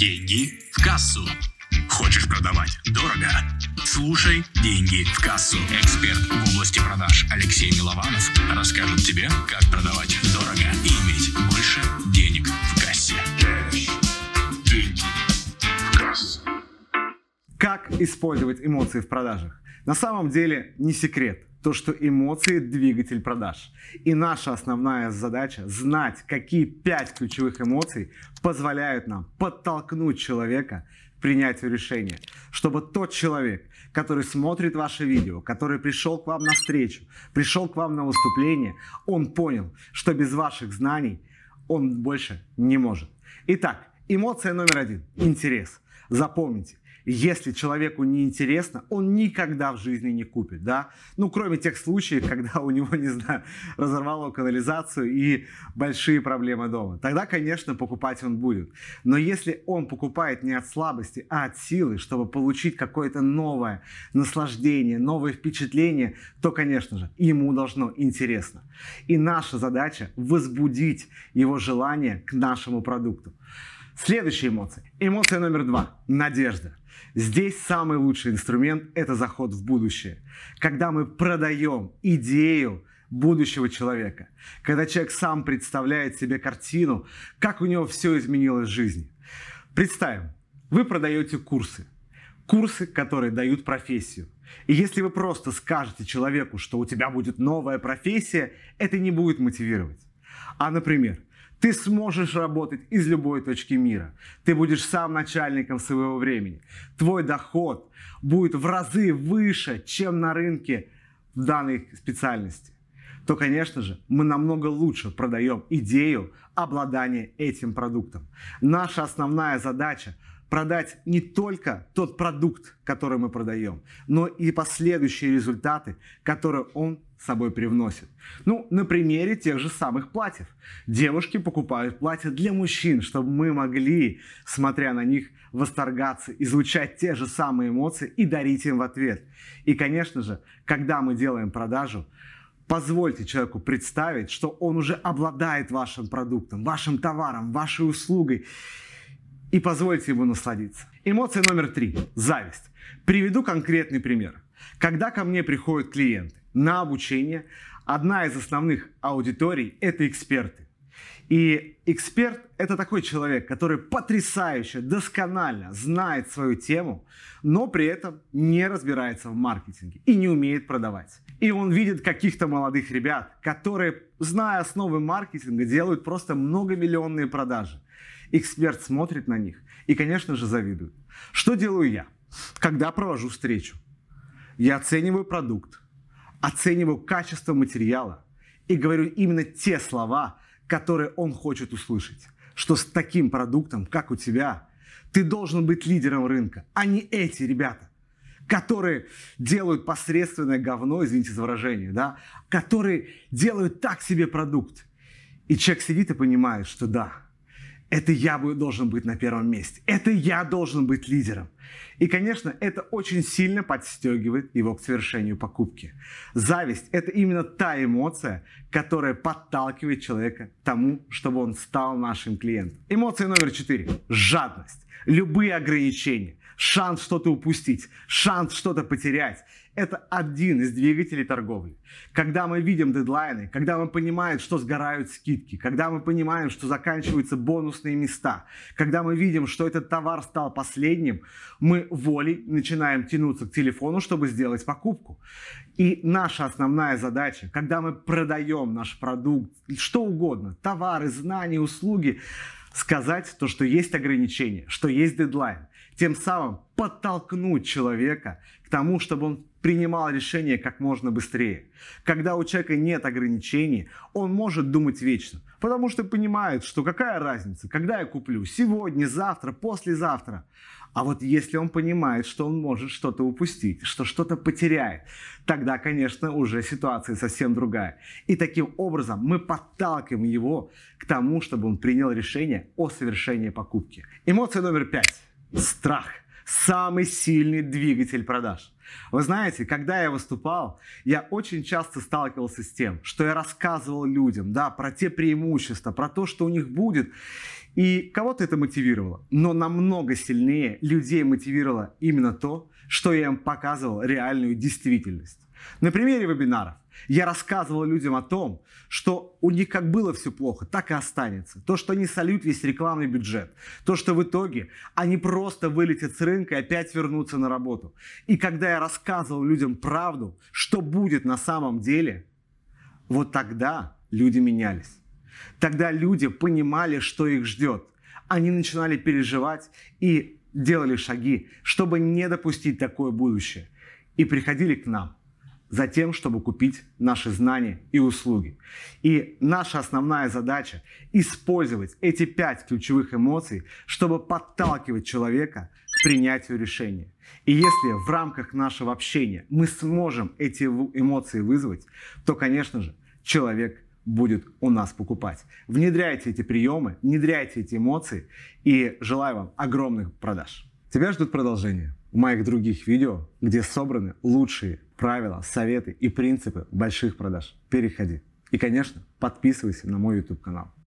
Деньги в кассу. Хочешь продавать дорого? Слушай «Деньги в кассу». Эксперт в области продаж Алексей Милованов расскажет тебе, как продавать дорого и иметь больше денег в кассе. Деньги в кассу. Как использовать эмоции в продажах? На самом деле не секрет то, что эмоции – двигатель продаж. И наша основная задача – знать, какие 5 ключевых эмоций позволяют нам подтолкнуть человека к принятию решения. Чтобы тот человек, который смотрит ваше видео, который пришел к вам на встречу, пришел к вам на выступление, он понял, что без ваших знаний он больше не может. Итак, эмоция номер 1 – интерес. Запомните. Если человеку неинтересно, он никогда в жизни не купит, да? Кроме тех случаев, когда у него, не знаю, разорвало канализацию и большие проблемы дома. Тогда, конечно, покупать он будет. Но если он покупает не от слабости, а от силы, чтобы получить какое-то новое наслаждение, новое впечатление, то, конечно же, ему должно интересно. И наша задача – возбудить его желание к нашему продукту. Следующая эмоция. Эмоция номер 2. Надежда. Здесь самый лучший инструмент – это заход в будущее. Когда мы продаем идею будущего человека, когда человек сам представляет себе картину, как у него все изменилось в жизни. Представим, вы продаете курсы, которые дают профессию. И если вы просто скажете человеку, что у тебя будет новая профессия, это не будет мотивировать. А, например, ты сможешь работать из любой точки мира. Ты будешь сам начальником своего времени. Твой доход будет в разы выше, чем на рынке в данной специальности. То, конечно же, мы намного лучше продаем идею обладания этим продуктом. Наша основная задача – продать не только тот продукт, который мы продаем, но и последующие результаты, которые он собой привносит. На примере тех же самых платьев. Девушки покупают платья для мужчин, чтобы мы могли, смотря на них, восторгаться, излучать те же самые эмоции и дарить им в ответ. И, конечно же, когда мы делаем продажу, позвольте человеку представить, что он уже обладает вашим продуктом, вашим товаром, вашей услугой. И позвольте ему насладиться. Эмоция номер 3. Зависть. Приведу конкретный пример. Когда ко мне приходят клиенты на обучение, одна из основных аудиторий – это эксперты. И эксперт – это такой человек, который потрясающе, досконально знает свою тему, но при этом не разбирается в маркетинге и не умеет продавать. И он видит каких-то молодых ребят, которые, зная основы маркетинга, делают просто многомиллионные продажи. Эксперт смотрит на них и, конечно же, завидует. Что делаю я, когда провожу встречу? Я оцениваю продукт, оцениваю качество материала и говорю именно те слова, которые он хочет услышать. Что с таким продуктом, как у тебя, ты должен быть лидером рынка, а не эти ребята, которые делают посредственное говно, извините за выражение, да, которые делают так себе продукт. И человек сидит и понимает, что да, это я должен быть на первом месте. Это я должен быть лидером. И, конечно, это очень сильно подстегивает его к совершению покупки. Зависть – это именно та эмоция, которая подталкивает человека к тому, чтобы он стал нашим клиентом. Эмоция номер 4. Жадность. Любые ограничения. Шанс что-то упустить. Шанс что-то потерять. Это один из двигателей торговли. Когда мы видим дедлайны, когда мы понимаем, что сгорают скидки, когда мы понимаем, что заканчиваются бонусные места, когда мы видим, что этот товар стал последним, мы волей начинаем тянуться к телефону, чтобы сделать покупку. И наша основная задача, когда мы продаем наш продукт, что угодно, товары, знания, услуги, сказать то, что есть ограничения, что есть дедлайн. Тем самым подтолкнуть человека к тому, чтобы он принимал решение как можно быстрее. Когда у человека нет ограничений, он может думать вечно, потому что понимает, что какая разница, когда я куплю, сегодня, завтра, послезавтра. А вот если он понимает, что он может что-то упустить, что что-то потеряет, тогда, конечно, уже ситуация совсем другая. И таким образом мы подталкиваем его к тому, чтобы он принял решение о совершении покупки. Эмоция номер 5. Страх. Самый сильный двигатель продаж. Вы знаете, когда я выступал, я очень часто сталкивался с тем, что я рассказывал людям, про те преимущества, про то, что у них будет. И кого-то это мотивировало, но намного сильнее людей мотивировало именно то, что я им показывал реальную действительность. На примере вебинаров я рассказывал людям о том, что у них как было все плохо, так и останется. То, что они сольют весь рекламный бюджет. То, что в итоге они просто вылетят с рынка и опять вернутся на работу. И когда я рассказывал людям правду, что будет на самом деле, вот тогда люди менялись. Тогда люди понимали, что их ждет. Они начинали переживать и делали шаги, чтобы не допустить такое будущее. И приходили к нам за тем, чтобы купить наши знания и услуги. И наша основная задача – использовать эти 5 ключевых эмоций, чтобы подталкивать человека к принятию решения. И если в рамках нашего общения мы сможем эти эмоции вызвать, то, конечно же, человек будет у нас покупать. Внедряйте эти приемы, внедряйте эти эмоции, и желаю вам огромных продаж. Тебя ждут продолжения моих других видео, где собраны лучшие правила, советы и принципы больших продаж. Переходи. И, конечно, подписывайся на мой YouTube канал.